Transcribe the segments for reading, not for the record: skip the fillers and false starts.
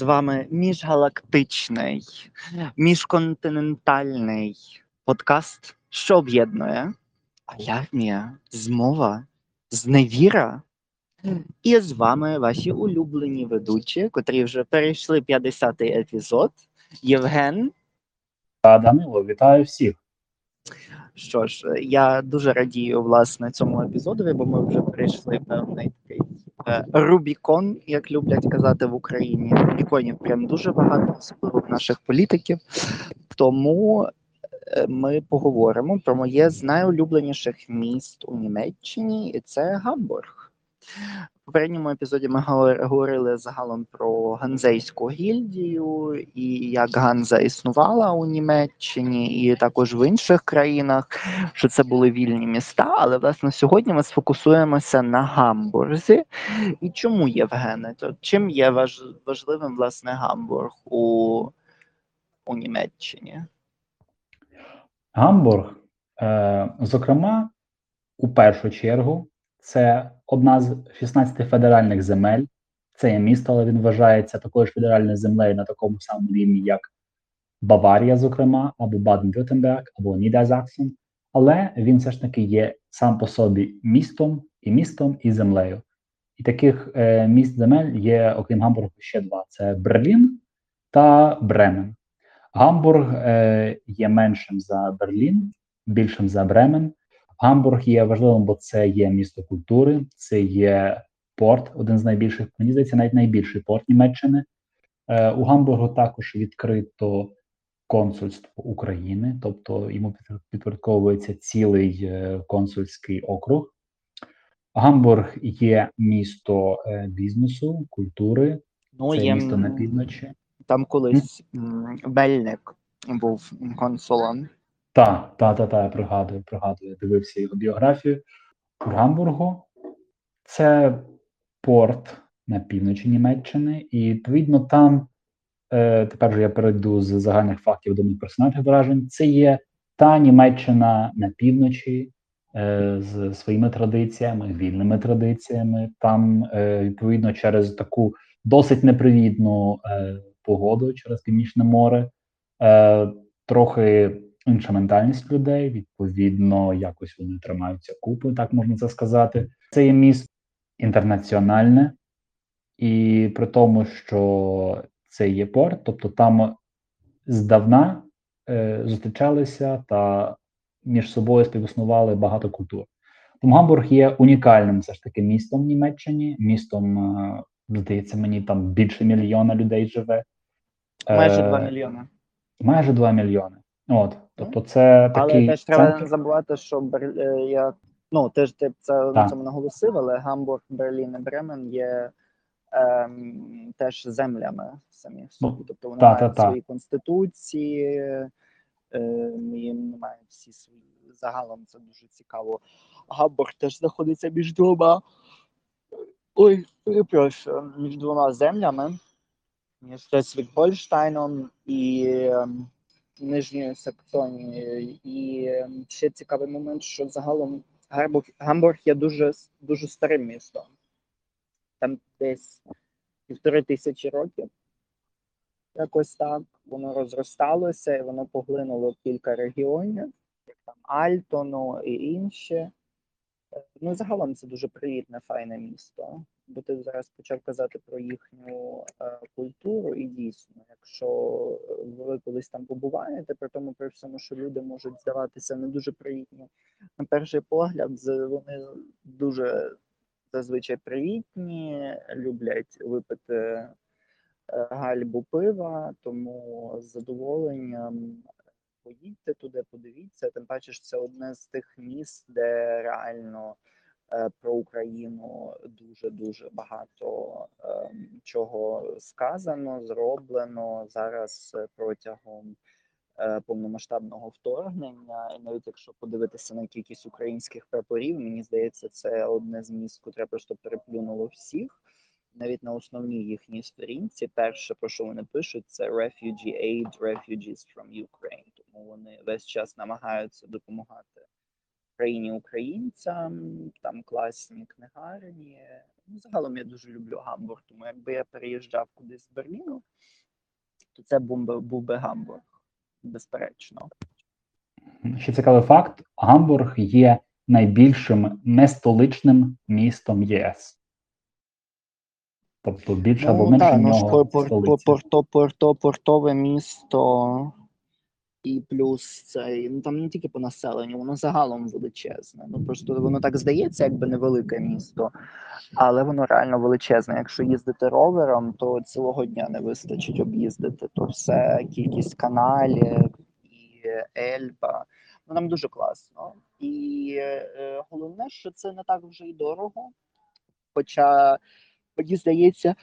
з вами міжгалактичний, міжконтинентальний подкаст, що об'єднує Алярмія, Змова, Зневіра. І з вами ваші улюблені ведучі, котрі вже перейшли 50-й епізод. Євген. Та Данило, вітаю всіх. Що ж, я дуже радію, власне, цьому епізоду, бо ми вже перейшли певний такий Рубікон, як люблять казати в Україні. Рубіконів прям дуже багато, особливо наших політиків. Тому ми поговоримо про моє з найулюбленіших міст у Німеччині, і це Гамбург. В попередньому епізоді ми говорили загалом про ганзейську гільдію і як Ганза існувала у Німеччині і також в інших країнах, що це були вільні міста, але, власне, сьогодні ми сфокусуємося на Гамбурзі. І чому, Євгене? Чим є важливим, власне, Гамбург у Німеччині? Гамбург, зокрема, у першу чергу, це одна з 16 федеральних земель, це є місто, але він вважається такою ж федеральною землею на такому самому рівні, як Баварія, зокрема, або Баден-Вюртемберг, або Нідерсаксен, але він все ж таки є сам по собі містом, і землею. І таких міст земель є, окрім Гамбургу, ще два. Це Берлін та Бремен. Гамбург є меншим за Берлін, більшим за Бремен. Гамбург є важливим, бо це є місто культури, це є порт, один з найбільших, мені здається, навіть найбільший порт Німеччини. У Гамбургу також відкрито консульство України, тобто йому підпорядковується цілий консульський округ. Гамбург є місто бізнесу, культури, це є місто на півночі. Там колись Бельник був консулом. Так, я пригадую, дивився його біографію. У Гамбургу це порт на півночі Німеччини, і, відповідно, там, тепер вже я перейду з загальних фактів до персональних вражень, це є та Німеччина на півночі з своїми традиціями, вільними традиціями. Там, відповідно, через таку досить непривітну погоду, через Північне море, трохи інша ментальність людей, відповідно, якось вони тримаються купи, так можна це сказати. Це є місто інтернаціональне, і при тому, що це є порт, тобто там здавна зустрічалися та між собою співіснували багато культур. Тому Гамбург є унікальним все ж таки містом в Німеччині, містом, здається мені, там більше мільйона людей живе. Майже 2 мільйони. Майже 2 мільйони. От, тобто це такий... Але теж треба не забувати, що я, теж ти на цьому наголосив, але Гамбург, Берлін і Бремен є теж землями самі в собі. Тобто вони мають свої конституції, їм немає всі свої, загалом це дуже цікаво. Гамбург теж знаходиться між двома землями, між Шлезвіг-Гольштайном і Нижньої Саксонії. І ще цікавий момент, що загалом Гамбург є дуже, дуже старим містом. Там десь 1500 років. Якось так. Воно розросталося, і воно поглинуло кілька регіонів, як там Альтону і інші. Загалом це дуже привітне, файне місто. Бо ти зараз почав казати про їхню культуру, і дійсно, якщо ви колись там побуваєте, при тому, при всьому, що люди можуть здаватися не дуже привітні на перший погляд, вони дуже зазвичай привітні, люблять випити гальбу пива, тому з задоволенням поїдьте туди, подивіться, тим паче, це одне з тих міст, де реально про Україну дуже-дуже багато чого сказано, зроблено зараз протягом повномасштабного вторгнення. І навіть якщо подивитися на кількість українських прапорів, мені здається, це одне з міст, котре просто переплюнуло всіх. Навіть на основній їхній сторінці перше, про що вони пишуть, це Refugee Aid, Refugees from Ukraine. Тому вони весь час намагаються допомагати країні українця, там класні книгарні. Загалом я дуже люблю Гамбург, тому якби я переїжджав кудись з Берліну, то це був би Гамбург, безперечно. Ще цікавий факт, Гамбург є найбільшим нестоличним містом ЄС. Тобто більше або менше нього столиці. Портове місто, і плюс це, там не тільки по населенню, воно загалом величезне. Просто воно так здається, якби невелике місто, але воно реально величезне. Якщо їздити ровером, то цілого дня не вистачить об'їздити. То все, кількість каналів і Ельба. Ну, нам дуже класно. І головне, що це не так вже й дорого, хоча тоді, здається,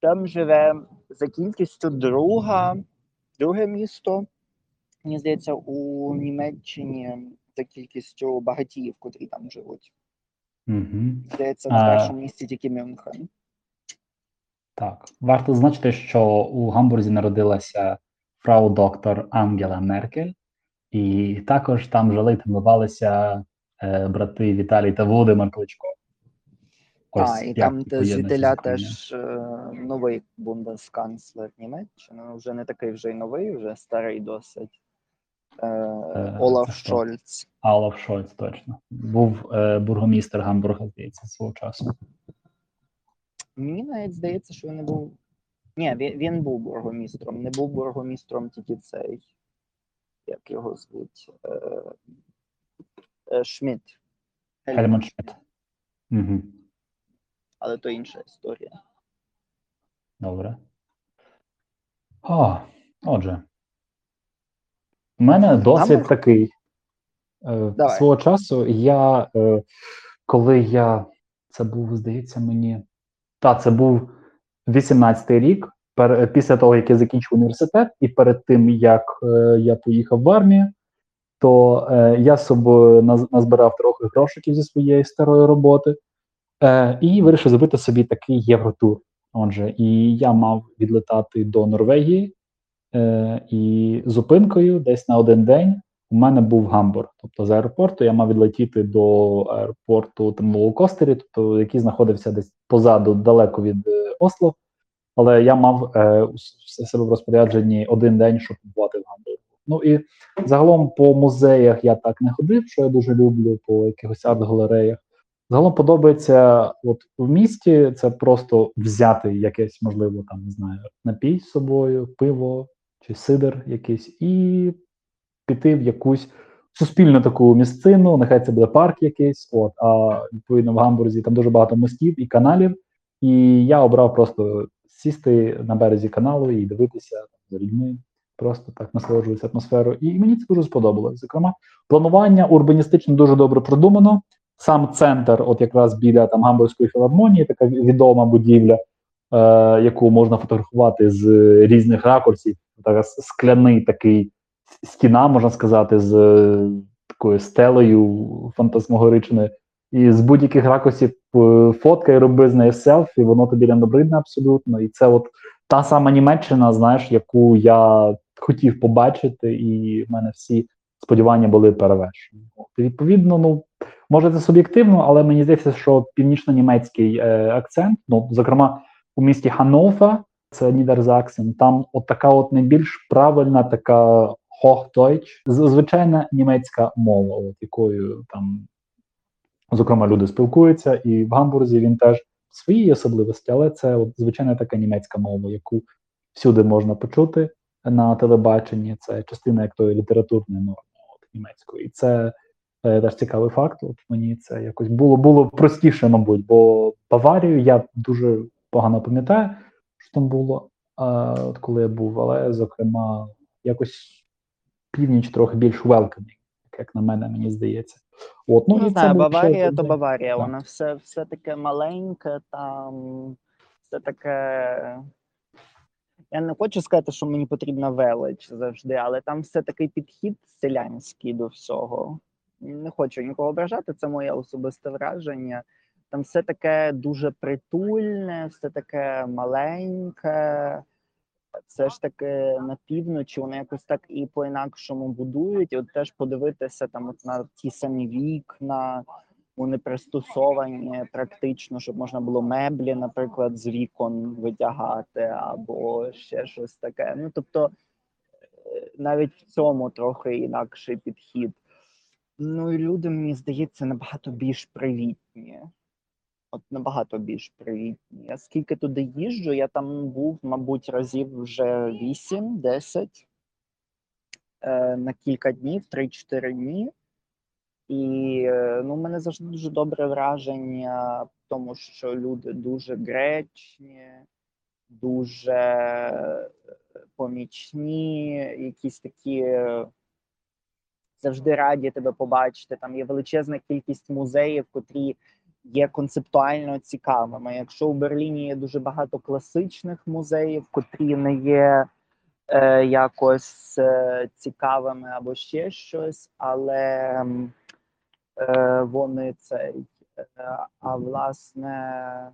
там живе за кількістю друге місто, мені здається, у Німеччині за кількістю багатіїв, котрі там живуть. Mm-hmm. Здається, на першому місці тільки Мюнхен. Так, варто зазначити, що у Гамбурзі народилася фрау-доктор Анґела Меркель, і також там жили та мивалися брати Віталій та Володимир Кличко. І там звідтіля теж новий бундесканцлер Німеччини, вже не такий вже й новий, вже старий досить, Олаф Шольц. Олаф Шольц, точно. Був бургомістр Гамбурга, здається, свого часу. Мені навіть здається, що він не був... Ні, він був бургомістром, не був бургомістром тільки цей, як його звуть, Шмід. Хельмут Шмід. Угу. Але то інша історія. Добре. Отже. У мене досвід такий. Свого часу я, коли я... Це був, здається, мені... це був 18-й рік, після того, як я закінчив університет, і перед тим, як я поїхав в армію, то я з собою назбирав трохи грошиків зі своєї старої роботи, і вирішив зробити собі такий євротур. Отже, і я мав відлетати до Норвегії, і зупинкою десь на один день у мене був Гамбург. Тобто з аеропорту я мав відлетіти до аеропорту Костері, тобто, який знаходився десь позаду, далеко від Осло. Але я мав у себе в розпорядженні один день, щоб побувати в Гамбургу. Ну і загалом по музеях я так не ходив, що я дуже люблю, по якихось арт-галереях. Загалом подобається, от в місті це просто взяти якесь, можливо, там, не знаю, напій з собою, пиво чи сидр якийсь, і піти в якусь суспільну таку місцину, нехай це буде парк якийсь, а відповідно в Гамбурзі там дуже багато мостів і каналів, і я обрав просто сісти на березі каналу і дивитися за людьми, просто так насолоджуватися атмосферою, і мені це дуже сподобалось. Зокрема, планування урбаністично дуже добре продумано. Сам центр, от якраз біля там Гамбурзької філармонії, така відома будівля, яку можна фотографувати з різних ракурсів, така скляний такий стіна, можна сказати, з такою стелею фантасмогоричною, і з будь-яких ракурсів фоткай, роби з нею селфі, воно тобі не набридне абсолютно, і це от та сама Німеччина, знаєш, яку я хотів побачити, і в мене всі сподівання були перевершені. Відповідно, може, це суб'єктивно, але мені здається, що північно-німецький акцент, зокрема, у місті Гановер, це Нідерсаксен, там от така от найбільш правильна така Hochdeutsch, звичайна німецька мова, от якою там, зокрема, люди спілкуються, і в Гамбурзі він теж свої особливості, але це от звичайна така німецька мова, яку всюди можна почути на телебаченні, це частина як тої літературної норми німецької, і це теж цікавий факт, от мені це якось було простіше, мабуть, бо Баварію я дуже погано пам'ятаю, що там було, от коли я був, але, зокрема, якось північ трохи більш welcoming, як на мене, мені здається. Не знаю, Баварія то Баварія, так. Вона все таке маленьке, там, все таке... Я не хочу сказати, що мені потрібна велич завжди, але там все такий підхід селянський до всього. Не хочу нікого ображати, це моє особисте враження. Там все таке дуже притульне, все таке маленьке, все ж таки на півночі вони якось так і по-інакшому будують. От теж подивитися там от на ті самі вікна, вони пристосовані практично, щоб можна було меблі, наприклад, з вікон витягати або ще щось таке. Ну, тобто, навіть в цьому трохи інакший підхід. Ну, і люди, мені здається, набагато більш привітні. От набагато більш привітні. Я скільки туди їжджу, я там був, мабуть, разів вже 8-10 на кілька днів, 3-4 дні. І ну, у мене завжди дуже добре враження в тому, що люди дуже гречні, дуже помічні, якісь такі завжди раді тебе побачити. Там є величезна кількість музеїв, котрі є концептуально цікавими. Якщо у Берліні є дуже багато класичних музеїв, котрі не є якось цікавими або ще щось, але вони цей, а власне,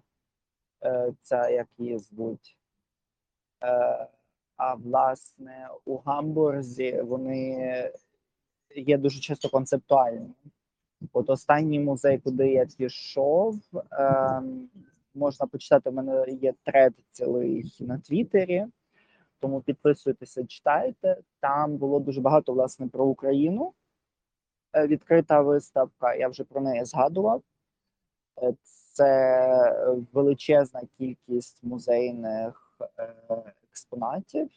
це як її звуть, а власне у Гамбурзі вони є дуже часто концептуальні. От останній музей, куди я пішов, можна почитати, у мене є тред цілий на Твіттері, тому підписуйтеся, читайте. Там було дуже багато, власне, про Україну. Відкрита виставка, я вже про неї згадував. Це величезна кількість музейних експонатів.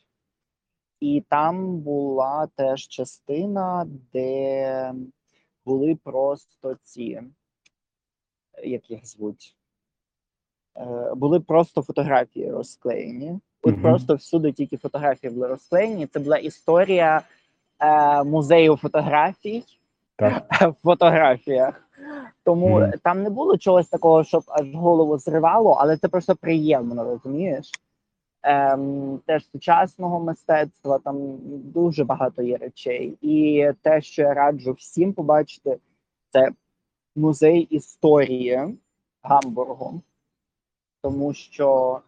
І там була теж частина, де були просто ці, як їх звуть, були просто фотографії розклеєні. От просто всюди тільки фотографії були розклеєні. Це була історія музею фотографій. В фотографіях. Тому там не було чогось такого, щоб аж голову зривало, але це просто приємно, розумієш? Теж сучасного мистецтва, там дуже багато є речей. І те, що я раджу всім побачити, це музей історії Гамбургу. Тому що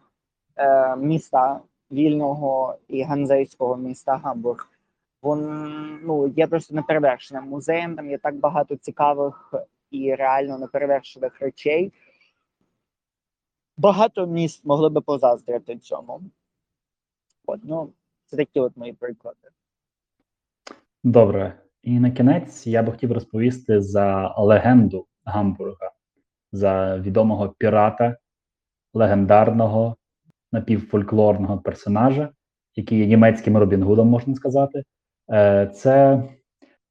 міста вільного і ганзейського міста Гамбург, ну, є просто неперевершеним музеєм, там є так багато цікавих і реально неперевершених речей. Багато міст могли би позаздрити цьому. От, ну, це такі от мої приклади. Добре. І на кінець я би хотів розповісти за легенду Гамбурга, за відомого пірата, легендарного, напівфольклорного персонажа, який є німецьким Робін Гудом, можна сказати. Це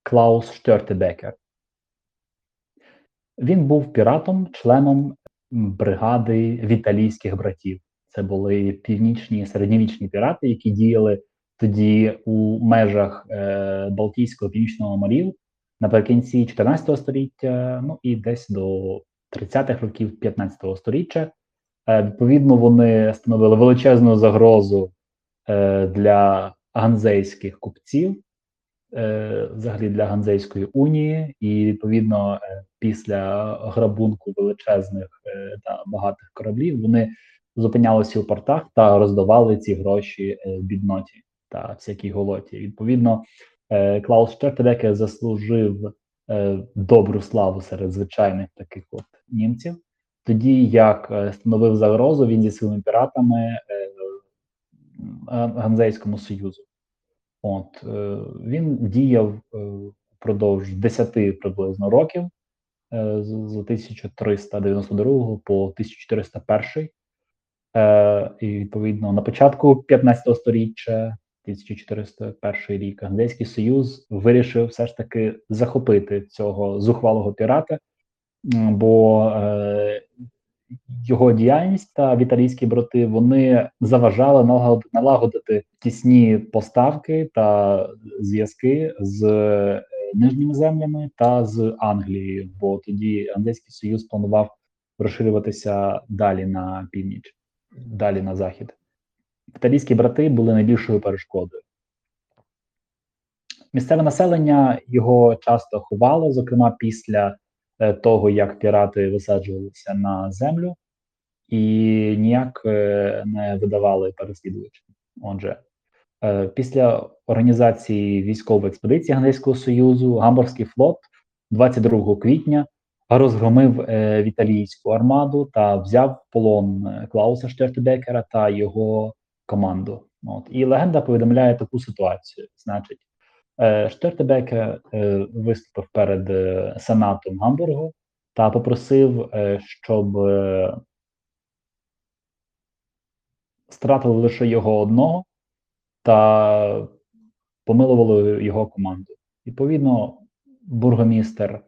Клаус Штертебекер. Він був піратом, членом бригади віталійських братів. Це були північні, середньовічні пірати, які діяли тоді у межах Балтійського, Північного морів наприкінці 14 століття, ну і десь до 30-х років 15 століття. Відповідно, вони становили величезну загрозу для ганзейських купців, взагалі для Ганзейської унії, і, відповідно, після грабунку величезних та багатих кораблів вони зупинялися у портах та роздавали ці гроші бідноті та всякій голоті. Відповідно, Клаус Штертебекер заслужив добру славу серед звичайних таких от німців. Тоді, як становив загрозу, він зі своїми піратами Ганзейському союзу. От, він діяв впродовж 10 приблизно років, з 1392 по 1401. І, відповідно, на початку 15 століття, 1401 рік, Ганзейський союз вирішив все ж таки захопити цього зухвалого пірата, бо його діяльність та віталійські брати, вони заважали налагодити тісні поставки та зв'язки з нижніми землями та з Англією, бо тоді Ганзейський союз планував розширюватися далі на північ, далі на захід. Віталійські брати були найбільшою перешкодою. Місцеве населення його часто ховало, зокрема після того, як пірати висаджувалися на землю і ніяк не видавали переслідувачів. Отже, після організації військової експедиції Ганельського Союзу Гамбурзький флот 22 квітня розгромив віталійську армаду та взяв в полон Клауса Штертебекера та його команду. От. І легенда повідомляє таку ситуацію. Значить, Штертебекер виступив перед Сенатом Гамбургу та попросив, щоб стратили лише його одного та помилували його команду. Відповідно, бургомістер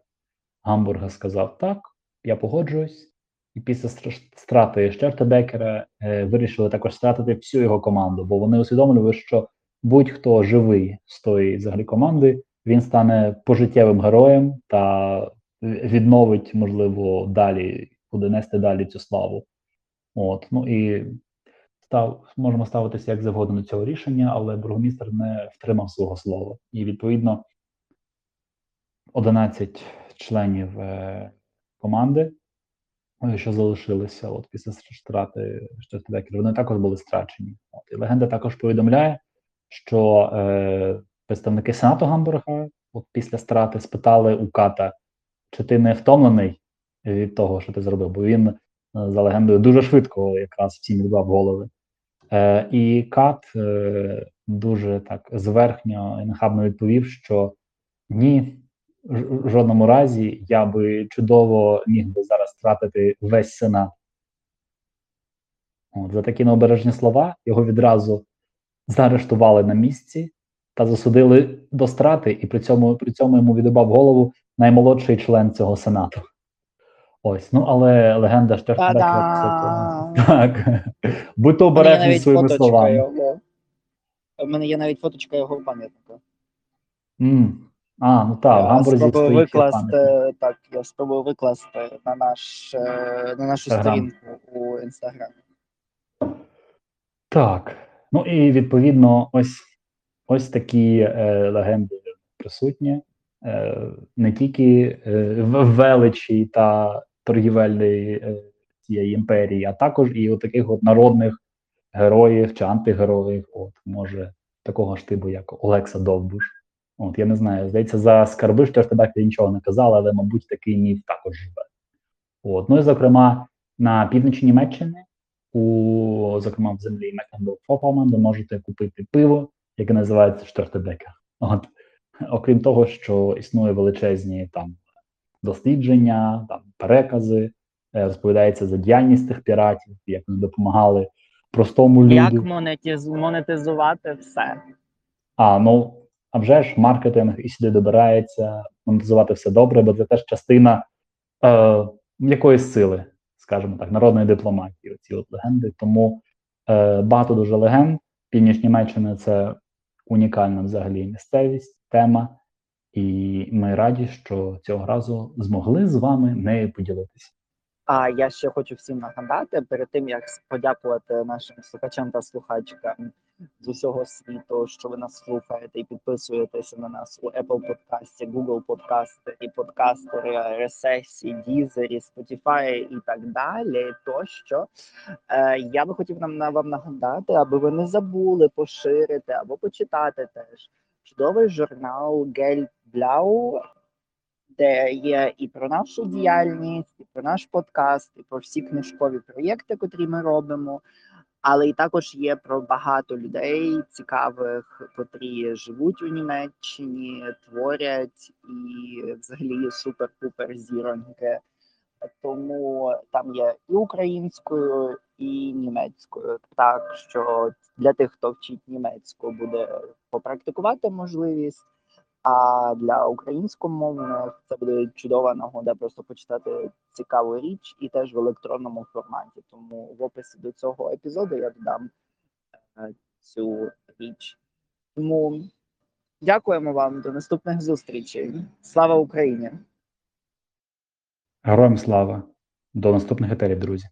Гамбурга сказав: так, я погоджуюсь. І після страти Штертебекера вирішили також стратити всю його команду, бо вони усвідомлювали, що будь-хто живий з тої взагалі команди, він стане пожиттєвим героєм та відновить, можливо, далі, буде нести далі цю славу. От, ну і можемо ставитися як завгодно до цього рішення, але бургомістр не втримав свого слова. І, відповідно, 11 членів команди, що залишилися от після страти Штертебекера, вони також були страчені. От, і легенда також повідомляє, що представники Сенату Гамбурга от після страти спитали у ката: чи ти не втомлений від того, що ти зробив? Бо він, за легендою, дуже швидко якраз всім відбав голови. І кат дуже так зверхньо і нахабно відповів, що ні, в жодному разі, я би чудово міг би зараз втратити весь Сенат. От, за такі необережні слова його відразу заарештували на місці та засудили до страти, і при цьому йому відрубав голову наймолодший член цього Сенату. Ось, ну, але легенда Штертебекера, так, будь-то обережний своїми словами. У мене є навіть фоточка його пам'ятника. Ну так, в Гамбурзі стоїть пам'ятник. Так, я спробую викласти на нашу сторінку у Інстаграмі. Так, ну і, відповідно, ось такі легенди присутні. Не тільки величі та торгівельної цієї імперії, а також і от таких от народних героїв чи антигероїв, от, може, такого ж типу, як Олекса Довбуш. От, я не знаю, здається, за скарби Штертебекер нічого не казали, але, мабуть, такий міф також живе. От, ну і, зокрема, на півночі Німеччини, зокрема, в землі Мекленбург-Форпоммерн, ви можете купити пиво, яке називається Штертебекер. От. Окрім того, що існує величезні там дослідження, там перекази, розповідається за діяльність тих піратів, як вони допомагали простому люду. Як монетизувати все? А вже ж маркетинг і сюди добирається, монетизувати все добре, бо це теж частина якоїсь сили, скажімо так, народної дипломатії, оці от легенди. Тому багато дуже легенд. Північ Німеччини – це унікальна взагалі місцевість, тема, і ми раді, що цього разу змогли з вами нею поділитися. А я ще хочу всім нагадати, перед тим, як подякувати нашим слухачам та слухачкам з усього світу, що ви нас слухаєте і підписуєтеся на нас у Apple подкасті, Google подкасти і подкастери, RSS, Deezer, Spotify і так далі, то що я би хотів вам нагадати, аби ви не забули поширити або почитати теж чудовий журнал Geld Blau, де є і про нашу діяльність, і про наш подкаст, і про всі книжкові проєкти, котрі ми робимо, але і також є про багато людей цікавих, котрі живуть у Німеччині, творять і взагалі супер-пупер зіроньки. Тому там є і українською, і німецькою. Так що для тих, хто вчить німецьку, буде попрактикувати можливість. А для українськомовних це буде чудова нагода просто почитати цікаву річ і теж в електронному форматі. Тому в описі до цього епізоду я додам цю річ. Тому дякуємо вам, до наступних зустрічей. Слава Україні! Героям слава! До наступних етерів, друзі!